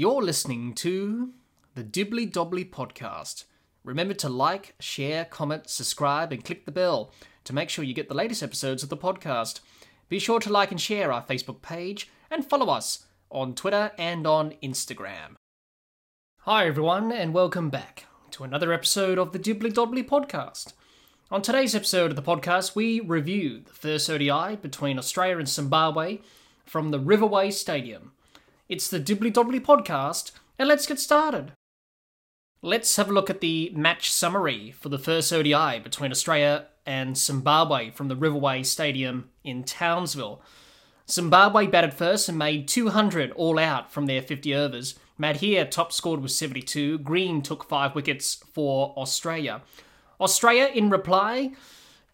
You're listening to the Dibbly Dobbly Podcast. Remember to like, share, comment, subscribe, and click the bell to make sure you get the latest episodes of the podcast. Be sure to like and share our Facebook page and follow us on Twitter and on Instagram. Hi everyone, and welcome back to another episode of the Dibbly Dobbly Podcast. On today's episode of the podcast, we review the first ODI between Australia and Zimbabwe from the Riverway Stadium. It's the Dibbly Dobbly Podcast, and let's get started. Let's have a look at the match summary for the first ODI between Australia and Zimbabwe from the Riverway Stadium in Townsville. Zimbabwe batted first and made 200 all out from their 50 overs. Madhia top scored with 72. Green took 5 wickets for Australia. Australia, in reply,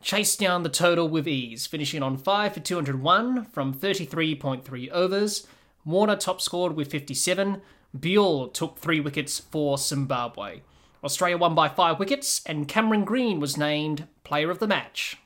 chased down the total with ease, finishing on 5 for 201 from 33.3 overs. Warner top scored with 57. Buell took 3 wickets for Zimbabwe. Australia won by 5 wickets, and Cameron Green was named Player of the Match.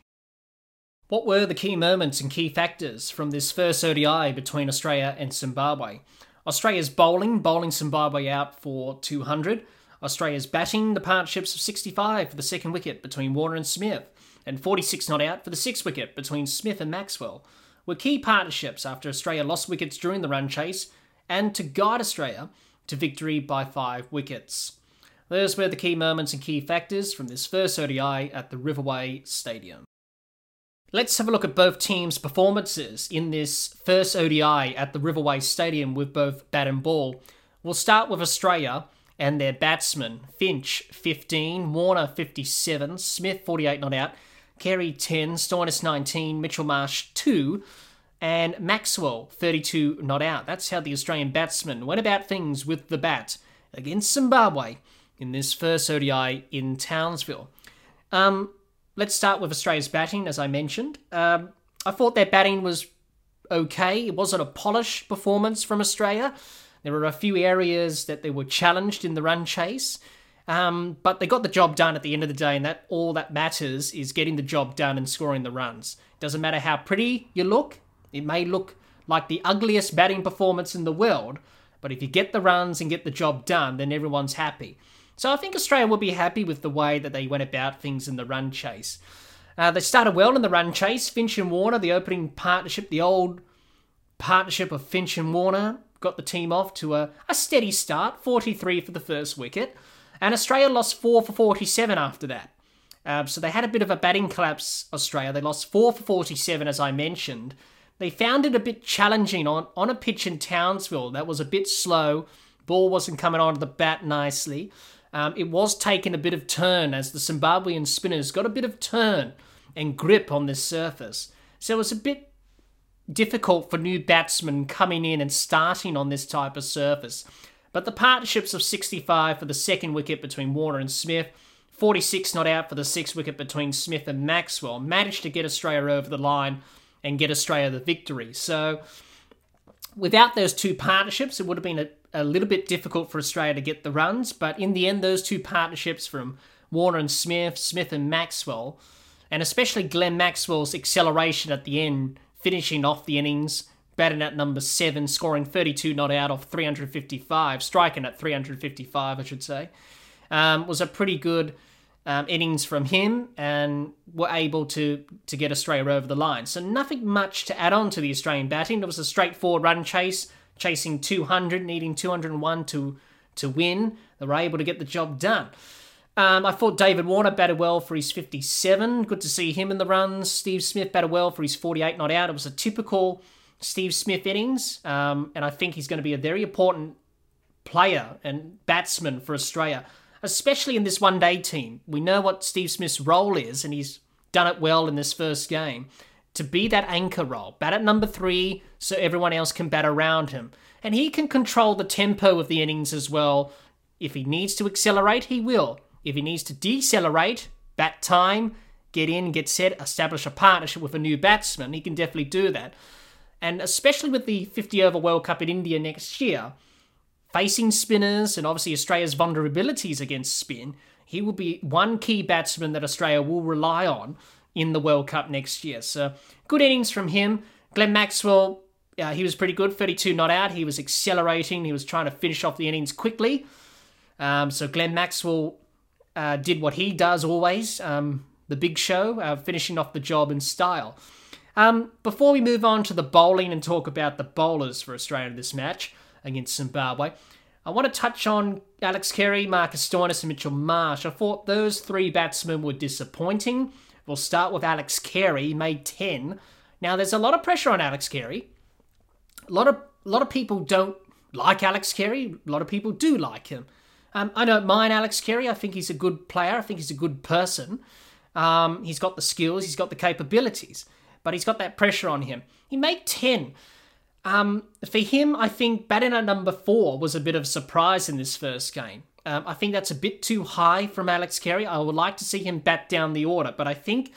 What were the key moments and key factors from this first ODI between Australia and Zimbabwe? Australia's bowling Zimbabwe out for 200. Australia's batting, the partnerships of 65 for the second wicket between Warner and Smith, and 46 not out for the sixth wicket between Smith and Maxwell, were key partnerships after Australia lost wickets during the run chase and to guide Australia to victory by 5 wickets. Those were the key moments and key factors from this first ODI at the Riverway Stadium. Let's have a look at both teams' performances in this first ODI at the Riverway Stadium with both bat and ball. We'll start with Australia and their batsmen. Finch, 15, Warner, 57, Smith, 48 not out, Carey 10, Stoinis 19, Mitchell Marsh 2, and Maxwell 32 not out. That's how the Australian batsmen went about things with the bat against Zimbabwe in this first ODI in Townsville. Let's start with Australia's batting, as I mentioned. I thought their batting was okay. It wasn't a polished performance from Australia. There were a few areas that they were challenged in the run chase. But they got the job done at the end of the day, and that all that matters is getting the job done and scoring the runs. Doesn't matter how pretty you look. It may look like the ugliest batting performance in the world, but if you get the runs and get the job done, then everyone's happy. So I think Australia will be happy with the way that they went about things in the run chase. They started well in the run chase. Finch and Warner, the opening partnership, the old partnership of Finch and Warner, got the team off to a steady start, 43 for the first wicket. And Australia lost 4 for 47 after that. So they had a bit of a batting collapse, Australia. They lost 4 for 47, as I mentioned. They found it a bit challenging on a pitch in Townsville that was a bit slow. Ball wasn't coming onto the bat nicely. It was taking a bit of turn as the Zimbabwean spinners got a bit of turn and grip on this surface. So it was a bit difficult for new batsmen coming in and starting on this type of surface. But the partnerships of 65 for the second wicket between Warner and Smith, 46 not out for the sixth wicket between Smith and Maxwell, managed to get Australia over the line and get Australia the victory. So without those two partnerships, it would have been a little bit difficult for Australia to get the runs. But in the end, those two partnerships from Warner and Smith, Smith and Maxwell, and especially Glenn Maxwell's acceleration at the end, finishing off the innings, batting at number 7, scoring 32 not out off 355, striking at 355, I should say, was a pretty good innings from him and were able to get Australia over the line. So nothing much to add on to the Australian batting. It was a straightforward run chase, chasing 200, needing 201 to win. They were able to get the job done. I thought David Warner batted well for his 57. Good to see him in the runs. Steve Smith batted well for his 48 not out. It was a typical Steve Smith innings, and I think he's going to be a very important player and batsman for Australia, especially in this one-day team. We know what Steve Smith's role is, and he's done it well in this first game, to be that anchor role, bat at number 3 so everyone else can bat around him. And he can control the tempo of the innings as well. If he needs to accelerate, he will. If he needs to decelerate, bat time, get in, get set, establish a partnership with a new batsman, he can definitely do that. And especially with the 50-over World Cup in India next year, facing spinners and obviously Australia's vulnerabilities against spin, he will be one key batsman that Australia will rely on in the World Cup next year. So good innings from him. Glenn Maxwell he was pretty good, 32 not out. He was accelerating. He was trying to finish off the innings quickly. So Glenn Maxwell did what he does always, the big show, finishing off the job in style. Before we move on to the bowling and talk about the bowlers for Australia in this match against Zimbabwe, I want to touch on Alex Carey, Marcus Stoinis and Mitchell Marsh. I thought those three batsmen were disappointing. We'll start with Alex Carey. He made 10. Now, there's a lot of pressure on Alex Carey. A lot of people don't like Alex Carey. A lot of people do like him. I don't mind Alex Carey. I think he's a good player. I think he's a good person. He's got the skills. He's got the capabilities. But he's got that pressure on him. He made 10. For him, I think batting at number 4 was a bit of a surprise in this first game. I think that's a bit too high from Alex Carey. I would like to see him bat down the order. But I think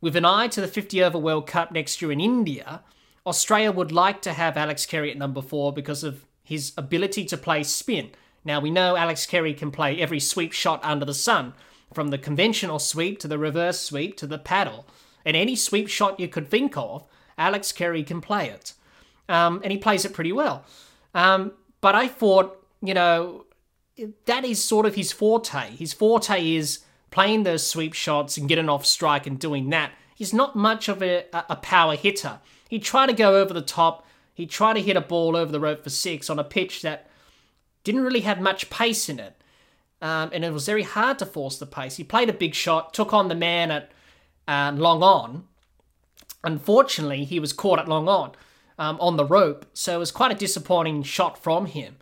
with an eye to the 50-over World Cup next year in India, Australia would like to have Alex Carey at number 4 because of his ability to play spin. Now, we know Alex Carey can play every sweep shot under the sun, from the conventional sweep to the reverse sweep to the paddle. And any sweep shot you could think of, Alex Carey can play it. And he plays it pretty well. But I thought, that is sort of his forte. His forte is playing those sweep shots and getting off strike and doing that. He's not much of a power hitter. He tried to go over the top. He tried to hit a ball over the rope for 6 on a pitch that didn't really have much pace in it. And it was very hard to force the pace. He played a big shot, took on the man at long on. Unfortunately, he was caught at long on the rope. So it was quite a disappointing shot from him.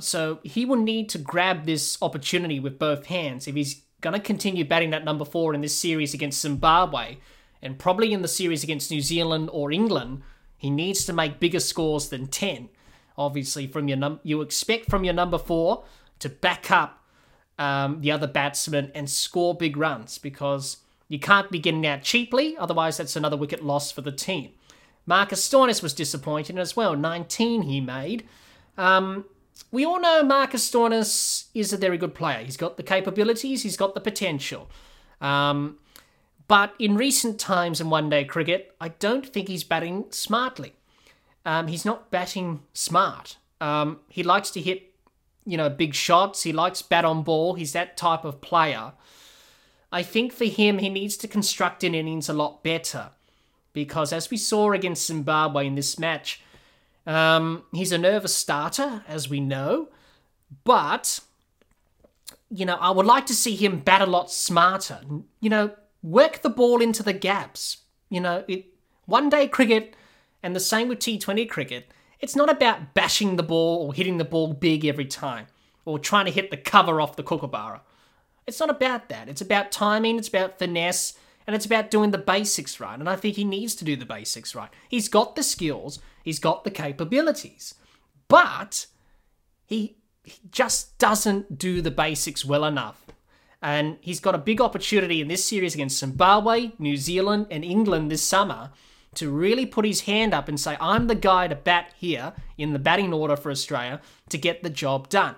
So he will need to grab this opportunity with both hands if he's going to continue batting at number 4 in this series against Zimbabwe and probably in the series against New Zealand or England. He needs to make bigger scores than 10. Obviously, you expect from your number 4 to back up the other batsmen and score big runs because you can't be getting out cheaply. Otherwise, that's another wicket loss for the team. Marcus Stoinis was disappointing as well. 19 he made. We all know Marcus Stoinis is a very good player. He's got the capabilities. He's got the potential. But in recent times in one-day cricket, I don't think he's batting smartly. He's not batting smart. He likes to hit, big shots. He likes bat on ball. He's that type of player. I think for him, he needs to construct an innings a lot better because as we saw against Zimbabwe in this match, he's a nervous starter, as we know, but, I would like to see him bat a lot smarter. Work the ball into the gaps. One-day cricket and the same with T20 cricket, it's not about bashing the ball or hitting the ball big every time or trying to hit the cover off the Kookaburra. It's not about that. It's about timing, it's about finesse, and it's about doing the basics right. And I think he needs to do the basics right. He's got the skills. He's got the capabilities. But he just doesn't do the basics well enough. And he's got a big opportunity in this series against Zimbabwe, New Zealand, and England this summer to really put his hand up and say, I'm the guy to bat here in the batting order for Australia to get the job done.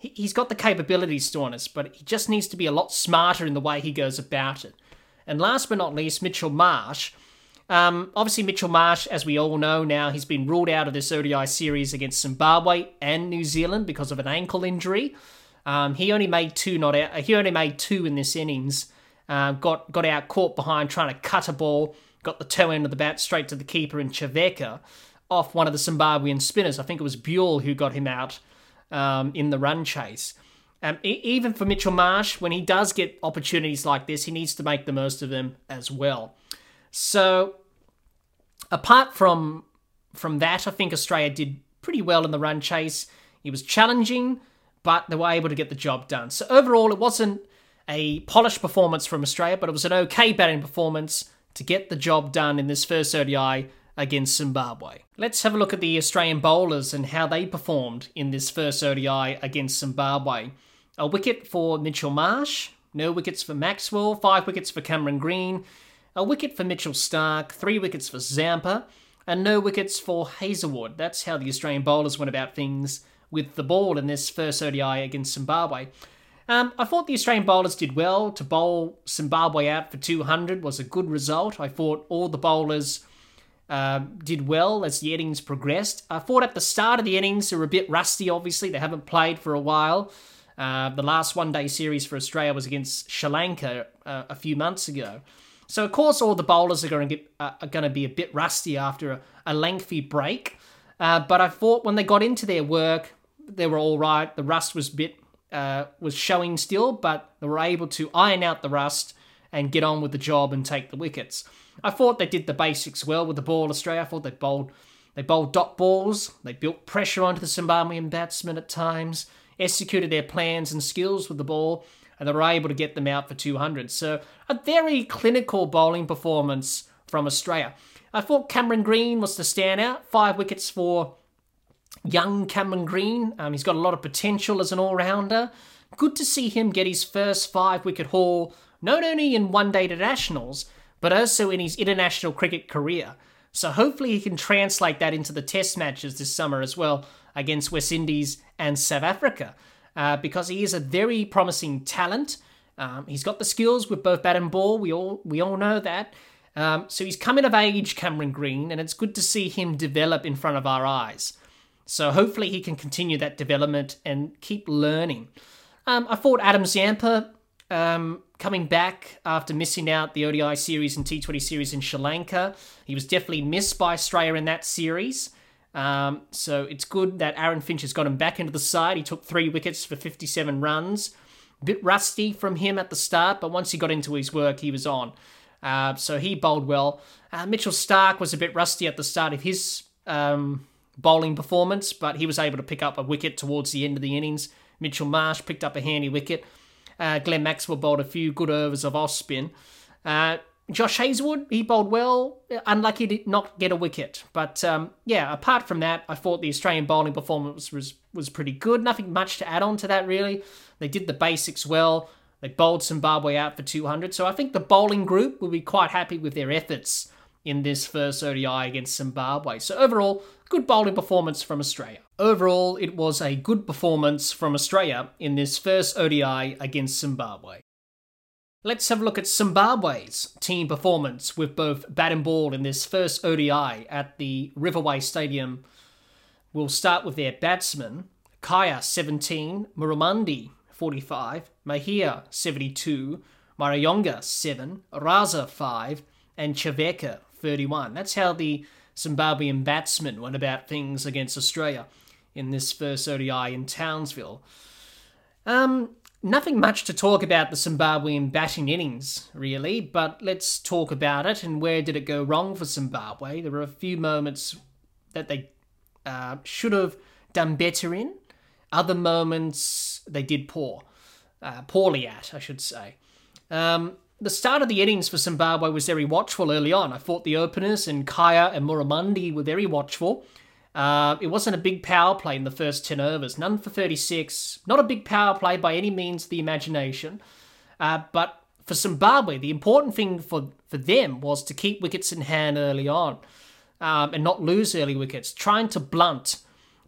He's got the capabilities, Stoinis, but he just needs to be a lot smarter in the way he goes about it. And last but not least, Mitchell Marsh. Obviously, Mitchell Marsh, as we all know now, he's been ruled out of this ODI series against Zimbabwe and New Zealand because of an ankle injury. He only made 2 not out. He only made 2 in this innings. Got out, caught behind, trying to cut a ball. Got the toe end of the bat straight to the keeper in Chaveka off one of the Zimbabwean spinners. I think it was Buell who got him out. In the run chase. Even for Mitchell Marsh, when he does get opportunities like this, he needs to make the most of them as well. So, apart from that, I think Australia did pretty well in the run chase. It was challenging, but they were able to get the job done. So, overall, it wasn't a polished performance from Australia, but it was an okay batting performance to get the job done in this first ODI against Zimbabwe. Let's have a look at the Australian bowlers and how they performed in this first ODI against Zimbabwe. A wicket for Mitchell Marsh, no wickets for Maxwell, 5 wickets for Cameron Green, a wicket for Mitchell Starc, 3 wickets for Zampa, and no wickets for Hazlewood. That's how the Australian bowlers went about things with the ball in this first ODI against Zimbabwe. I thought the Australian bowlers did well. To bowl Zimbabwe out for 200 was a good result. I thought all the bowlers did well as the innings progressed. I thought at the start of the innings they were a bit rusty, obviously. They haven't played for a while. The last one-day series for Australia was against Sri Lanka a few months ago. So, of course, all the bowlers are going to be a bit rusty after a lengthy break. But I thought when they got into their work, they were all right. The rust was was showing still, but they were able to iron out the rust and get on with the job and take the wickets. I thought they did the basics well with the ball, Australia. I thought they bowled dot balls. They built pressure onto the Zimbabwean batsmen at times, executed their plans and skills with the ball, and they were able to get them out for 200. So a very clinical bowling performance from Australia. I thought Cameron Green was the standout. 5 wickets for young Cameron Green. He's got a lot of potential as an all-rounder. Good to see him get his first 5-wicket haul, not only in one-day internationals, but also in his international cricket career. So hopefully he can translate that into the test matches this summer as well, against West Indies and South Africa, because he is a very promising talent. He's got the skills with both bat and ball. We all know that. So he's coming of age, Cameron Green, and it's good to see him develop in front of our eyes. So hopefully he can continue that development and keep learning. I thought Adam Zampa, coming back after missing out the ODI series and T20 series in Sri Lanka, he was definitely missed by Australia in that series. So it's good that Aaron Finch has got him back into the side. He took 3 wickets for 57 runs. A bit rusty from him at the start, but once he got into his work, he was on. So he bowled well. Mitchell Starc was a bit rusty at the start of his bowling performance, but he was able to pick up a wicket towards the end of the innings. Mitchell Marsh picked up a handy wicket. Glenn Maxwell bowled a few good overs of off spin. Josh Hazlewood, he bowled well. Unlucky to not get a wicket. But apart from that, I thought the Australian bowling performance was pretty good. Nothing much to add on to that, really. They did the basics well. They bowled Zimbabwe out for 200. So I think the bowling group will be quite happy with their efforts in this first ODI against Zimbabwe. So overall, good bowling performance from Australia. Overall, it was a good performance from Australia in this first ODI against Zimbabwe. Let's have a look at Zimbabwe's team performance with both bat and ball in this first ODI at the Riverway Stadium. We'll start with their batsmen. Kaya, 17, Murumandi, 45, Madhia, 72, Marayonga, 7, Raza, 5, and Chaveka, 31. That's how the Zimbabwean batsmen went about things against Australia in this first ODI in Townsville. Nothing much to talk about the Zimbabwean batting innings, really, but let's talk about it and where did it go wrong for Zimbabwe. There were a few moments that they should have done better in. Other moments they did poorly at, I should say. The start of the innings for Zimbabwe was very watchful early on. I thought the openers and Kaya and Murumandi were very watchful. It wasn't a big power play in the first 10 overs. None for 36. Not a big power play by any means of the imagination. But for Zimbabwe, the important thing for them was to keep wickets in hand early on and not lose early wickets. Trying to blunt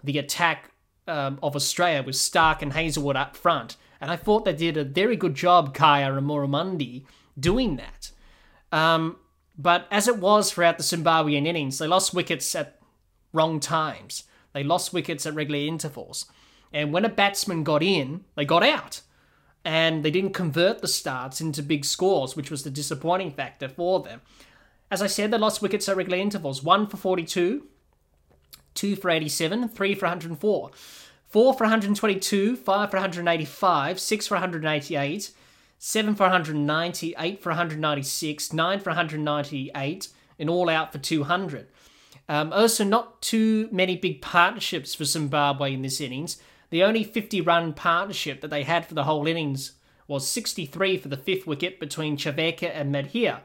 the attack of Australia with Starc and Hazlewood up front. And I thought they did a very good job, Kaya and Murumandi, doing that. But as it was throughout the Zimbabwean innings, they lost wickets at wrong times. They lost wickets at regular intervals. And when a batsman got in, they got out. And they didn't convert the starts into big scores, which was the disappointing factor for them. As I said, they lost wickets at regular intervals. 1 for 42, 2 for 87, 3 for 104, 4 for 122, 5 for 185, 6 for 188, 7 for 190, 8 for 196, 9 for 198, and all out for 200. Also, not too many big partnerships for Zimbabwe in this innings. The only 50-run partnership that they had for the whole innings was 63 for the 5th wicket between Chaveka and Madhia.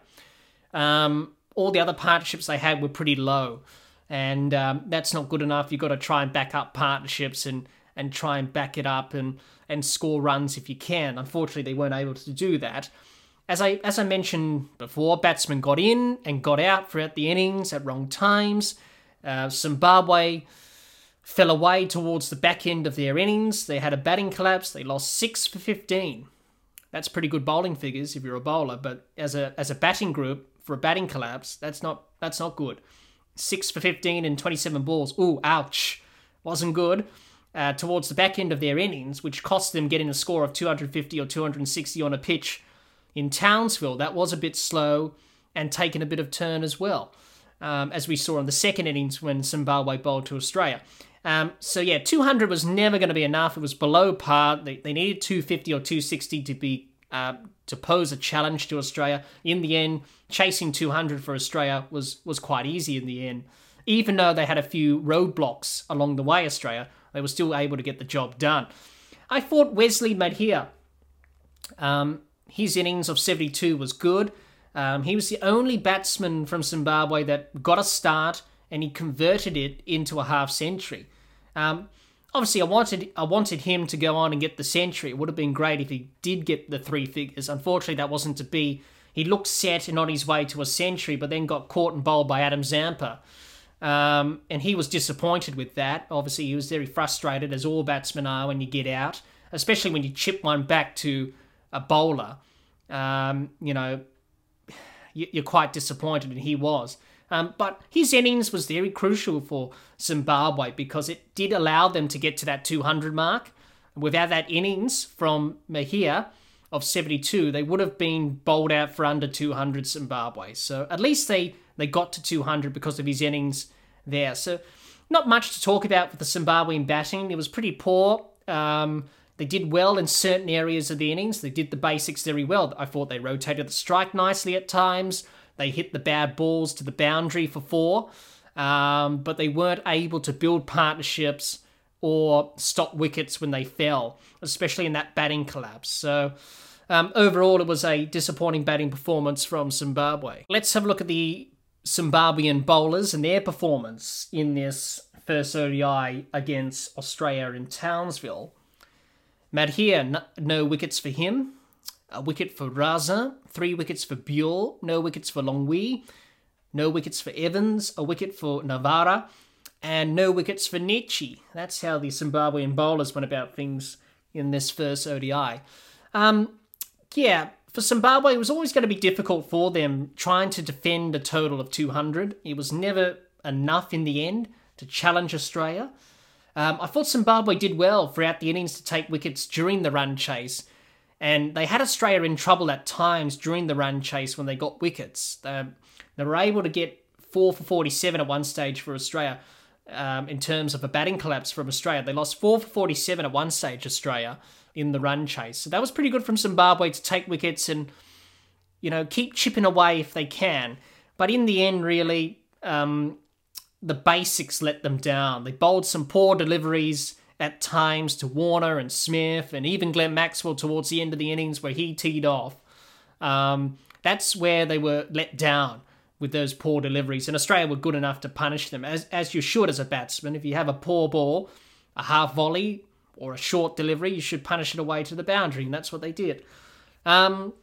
All the other partnerships they had were pretty low, and that's not good enough. You've got to try and back up partnerships and try and back it up and score runs if you can. Unfortunately, they weren't able to do that. As I mentioned before, batsmen got in and got out throughout the innings at wrong times. Zimbabwe fell away towards the back end of their innings. They had a batting collapse. They lost 6 for 15. That's pretty good bowling figures if you're a bowler, but as a batting group for a batting collapse, that's not good. 6 for 15 and 27 balls. Ooh, ouch! Wasn't good. Towards the back end of their innings, which cost them getting a score of 250 or 260 on a pitch in Townsville. That was a bit slow and taken a bit of turn as well, as we saw in the second innings when Zimbabwe bowled to Australia. 200 was never going to be enough. It was below par. They needed 250 or 260 to pose a challenge to Australia. In the end, chasing 200 for Australia was quite easy in the end. Even though they had a few roadblocks along the way, Australia, they were still able to get the job done. I thought Wesley Madhia, his innings of 72 was good. He was the only batsman from Zimbabwe that got a start, and he converted it into a half century. Obviously, I wanted him to go on and get the century. It would have been great if he did get the three figures. Unfortunately, that wasn't to be. He looked set and on his way to a century, but then got caught and bowled by Adam Zampa. And he was disappointed with that. Obviously, he was very frustrated, as all batsmen are when you get out, especially when you chip one back to a bowler. You're quite disappointed, and he was. But his innings was very crucial for Zimbabwe because it did allow them to get to that 200 mark. Without that innings from Mahia of 72, they would have been bowled out for under 200 Zimbabwe. So at least they got to 200 because of his innings there. So not much to talk about with the Zimbabwean batting. It was pretty poor. They did well in certain areas of the innings. They did the basics very well. I thought they rotated the strike nicely at times. They hit the bad balls to the boundary for 4, but they weren't able to build partnerships or stop wickets when they fell, especially in that batting collapse. So overall, it was a disappointing batting performance from Zimbabwe. Let's have a look at the Zimbabwean bowlers and their performance in this first ODI against Australia in Townsville. Madhia, no wickets for him. A wicket for Raza, 3 wickets for Buell, no wickets for Longwi, no wickets for Evans, a wicket for Navarra, and no wickets for Nietzsche. That's how the Zimbabwean bowlers went about things in this first ODI. For Zimbabwe, it was always going to be difficult for them trying to defend a total of 200. It was never enough in the end to challenge Australia. I thought Zimbabwe did well throughout the innings to take wickets during the run chase, and they had Australia in trouble at times during the run chase when they got wickets. They were able to get 4 for 47 at one stage for Australia in terms of a batting collapse from Australia. They lost 4 for 47 at one stage, Australia, in the run chase. So that was pretty good from Zimbabwe to take wickets and, keep chipping away if they can. But in the end, really, the basics let them down. They bowled some poor deliveries at times to Warner and Smith and even Glenn Maxwell towards the end of the innings where he teed off. That's where they were let down with those poor deliveries, and Australia were good enough to punish them, as you should as a batsman. If you have a poor ball, a half volley or a short delivery, you should punish it away to the boundary, and that's what they did. And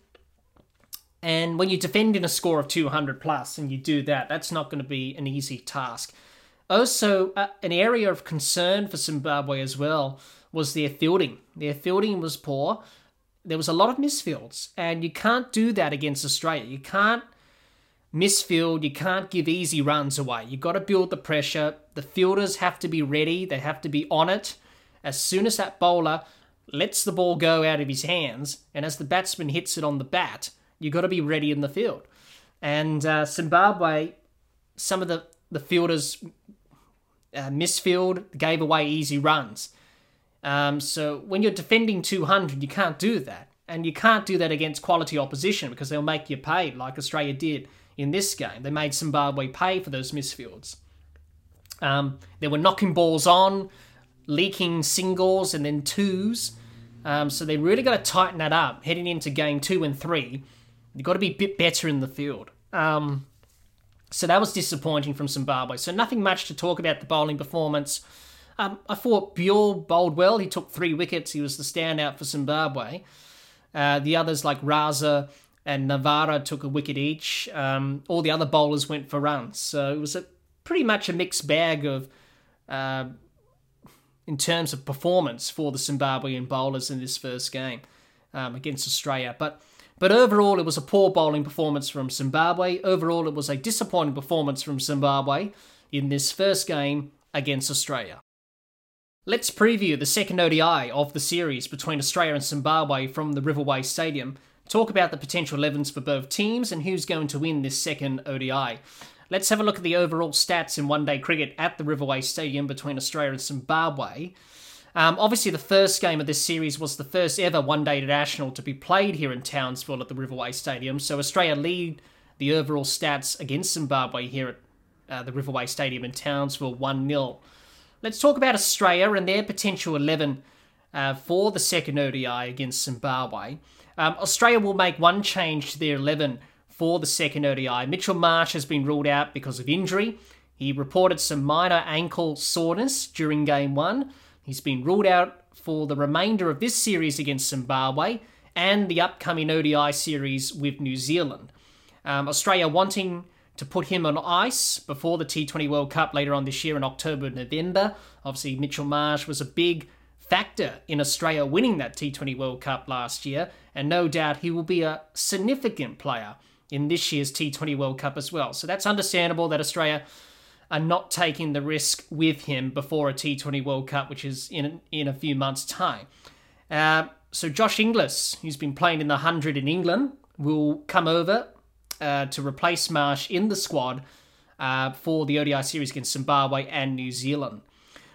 when you defend in a score of 200 plus and you do that, that's not going to be an easy task. Also, an area of concern for Zimbabwe as well was their fielding. Their fielding was poor. There was a lot of misfields, and you can't do that against Australia. You can't misfield. You can't give easy runs away. You've got to build the pressure. The fielders have to be ready. They have to be on it. As soon as that bowler lets the ball go out of his hands, and as the batsman hits it on the bat, you've got to be ready in the field. And Zimbabwe, some of the fielders misfield, gave away easy runs. So when you're defending 200, you can't do that. And you can't do that against quality opposition because they'll make you pay, like Australia did in this game. They made Zimbabwe pay for those misfields. They were knocking balls on, leaking singles and then 2s. So they really got to tighten that up heading into game 2 and 3. You've got to be a bit better in the field. So that was disappointing from Zimbabwe. So nothing much to talk about the bowling performance. I thought Buell bowled well. He took 3 wickets. He was the standout for Zimbabwe. The others like Raza and Navarra took a wicket each. All the other bowlers went for runs. So it was pretty much a mixed bag of in terms of performance for the Zimbabwean bowlers in this first game against Australia. But overall, it was a poor bowling performance from Zimbabwe. Overall, it was a disappointing performance from Zimbabwe in this first game against Australia. Let's preview the second ODI of the series between Australia and Zimbabwe from the Riverway Stadium. Talk about the potential 11s for both teams and who's going to win this second ODI. Let's have a look at the overall stats in one-day cricket at the Riverway Stadium between Australia and Zimbabwe. Obviously, the first game of this series was the first ever one-day international to be played here in Townsville at the Riverway Stadium, so Australia lead the overall stats against Zimbabwe here at the Riverway Stadium in Townsville 1-0. Let's talk about Australia and their potential 11 for the second ODI against Zimbabwe. Australia will make one change to their 11 for the second ODI. Mitchell Marsh has been ruled out because of injury. He reported some minor ankle soreness during Game 1. He's been ruled out for the remainder of this series against Zimbabwe and the upcoming ODI series with New Zealand. Australia wanting to put him on ice before the T20 World Cup later on this year in October and November. Obviously, Mitchell Marsh was a big factor in Australia winning that T20 World Cup last year, and no doubt he will be a significant player in this year's T20 World Cup as well. So that's understandable that Australia are not taking the risk with him before a T20 World Cup, which is in a few months' time. So Josh Inglis, who's been playing in the 100 in England, will come over to replace Marsh in the squad for the ODI series against Zimbabwe and New Zealand.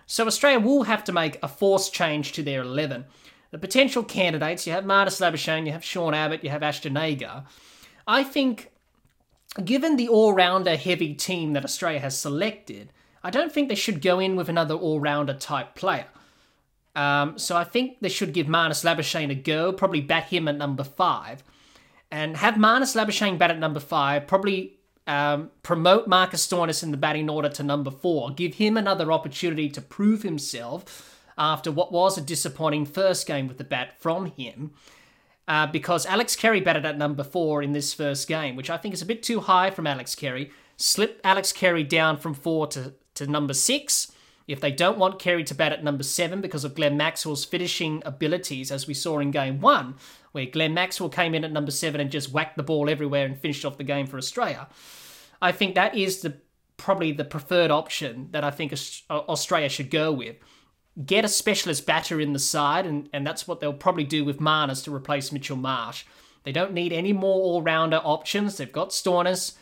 So Australia will have to make a forced change to their 11. The potential candidates, you have Marnus Labuschagne, you have Sean Abbott, you have Ashton Agar. I think, given the all-rounder heavy team that Australia has selected, I don't think they should go in with another all-rounder type player. So I think they should give Marnus Labuschagne a go, probably bat him at number 5. And have Marnus Labuschagne bat at number 5, probably promote Marcus Stoinis in the batting order to number 4. Give him another opportunity to prove himself after what was a disappointing first game with the bat from him. Because Alex Carey batted at number 4 in this first game, which I think is a bit too high from Alex Carey. Slip Alex Carey down from 4 to number 6. If they don't want Carey to bat at number 7 because of Glenn Maxwell's finishing abilities, as we saw in Game 1, where Glenn Maxwell came in at number 7 and just whacked the ball everywhere and finished off the game for Australia, I think that is probably the preferred option that I think Australia should go with. Get a specialist batter in the side, and that's what they'll probably do with Marnus to replace Mitchell Marsh. They don't need any more all-rounder options. They've got Stoinis,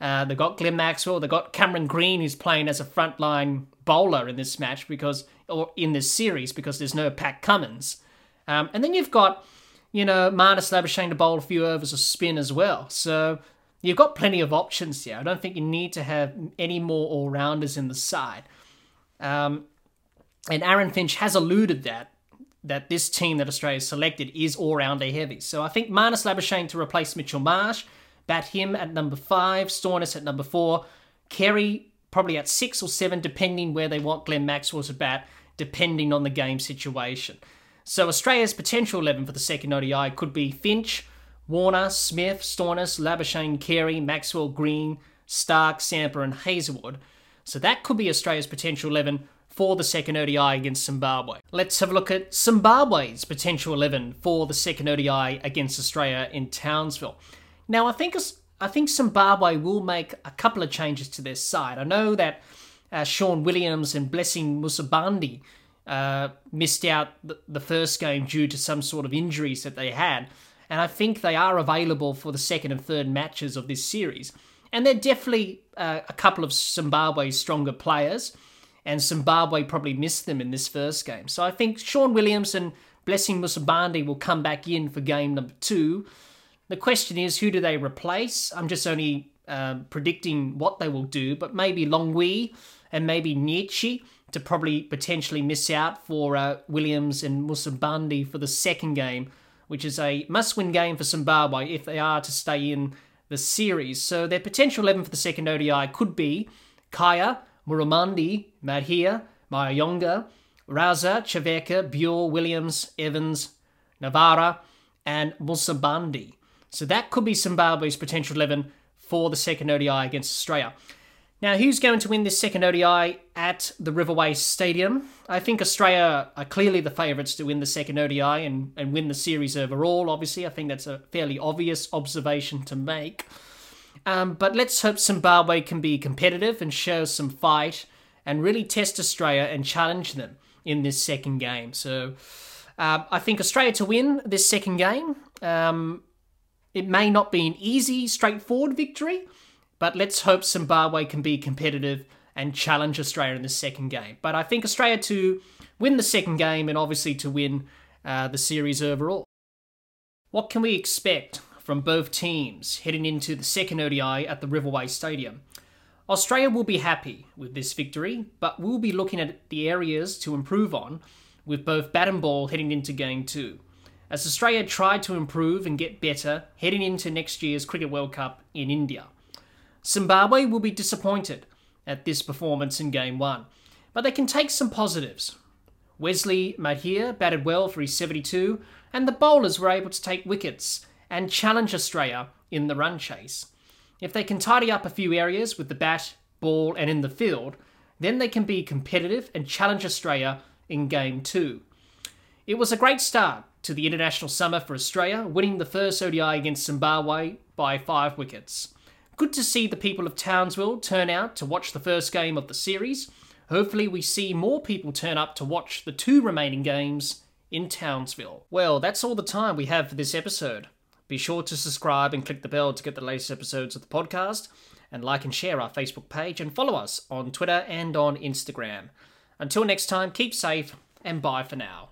they've got Glenn Maxwell, they've got Cameron Green, who's playing as a frontline bowler in this match because there's no Pat Cummins. And then you've got, Marnus Labuschagne to bowl a few overs of spin as well. So you've got plenty of options here. I don't think you need to have any more all-rounders in the side. And Aaron Finch has alluded that this team that Australia selected is all-rounder heavy. So I think Marnus Labuschagne to replace Mitchell Marsh, bat him at number 5, Stoinis at number 4, Carey probably at 6 or 7, depending where they want Glenn Maxwell to bat, depending on the game situation. So Australia's potential 11 for the second ODI could be Finch, Warner, Smith, Stoinis, Labuschagne, Carey, Maxwell, Green, Starc, Zampa and Hazlewood. So that could be Australia's potential 11 for the second ODI against Zimbabwe. Let's have a look at Zimbabwe's potential 11 for the second ODI against Australia in Townsville. Now, I think Zimbabwe will make a couple of changes to their side. I know that Sean Williams and Blessing Muzarabani missed out the first game due to some sort of injuries that they had, and I think they are available for the second and third matches of this series. And they're definitely a couple of Zimbabwe's stronger players, and Zimbabwe probably missed them in this first game. So I think Sean Williams and Blessing Muzarabani will come back in for game number 2. The question is, who do they replace? I'm just only predicting what they will do, but maybe Longwi and maybe Nietzsche to probably potentially miss out for Williams and Muzarabani for the second game, which is a must-win game for Zimbabwe if they are to stay in the series. So their potential 11 for the second ODI could be Kaya, Murumandi, Madhia, Marayonga, Raza, Chaveka, Buell, Williams, Evans, Navarra, and Muzarabani. So that could be Zimbabwe's potential 11 for the second ODI against Australia. Now, who's going to win this second ODI at the Riverway Stadium? I think Australia are clearly the favourites to win the second ODI and win the series overall, obviously. I think that's a fairly obvious observation to make. But let's hope Zimbabwe can be competitive and show some fight and really test Australia and challenge them in this second game. So I think Australia to win this second game. It may not be an easy, straightforward victory, but let's hope Zimbabwe can be competitive and challenge Australia in the second game. But I think Australia to win the second game and obviously to win the series overall. What can we expect from both teams heading into the second ODI at the Riverway Stadium? Australia will be happy with this victory, but we'll be looking at the areas to improve on with both bat and ball heading into Game 2, as Australia tried to improve and get better heading into next year's Cricket World Cup in India. Zimbabwe will be disappointed at this performance in Game 1, but they can take some positives. Wesley Madhia batted well for his 72, and the bowlers were able to take wickets and challenge Australia in the run chase. If they can tidy up a few areas with the bat, ball and in the field, then they can be competitive and challenge Australia in Game 2. It was a great start to the international summer for Australia, winning the first ODI against Zimbabwe by 5 wickets. Good to see the people of Townsville turn out to watch the first game of the series. Hopefully we see more people turn up to watch the 2 remaining games in Townsville. Well, that's all the time we have for this episode. Be sure to subscribe and click the bell to get the latest episodes of the podcast, and like and share our Facebook page, and follow us on Twitter and on Instagram. Until next time, keep safe and bye for now.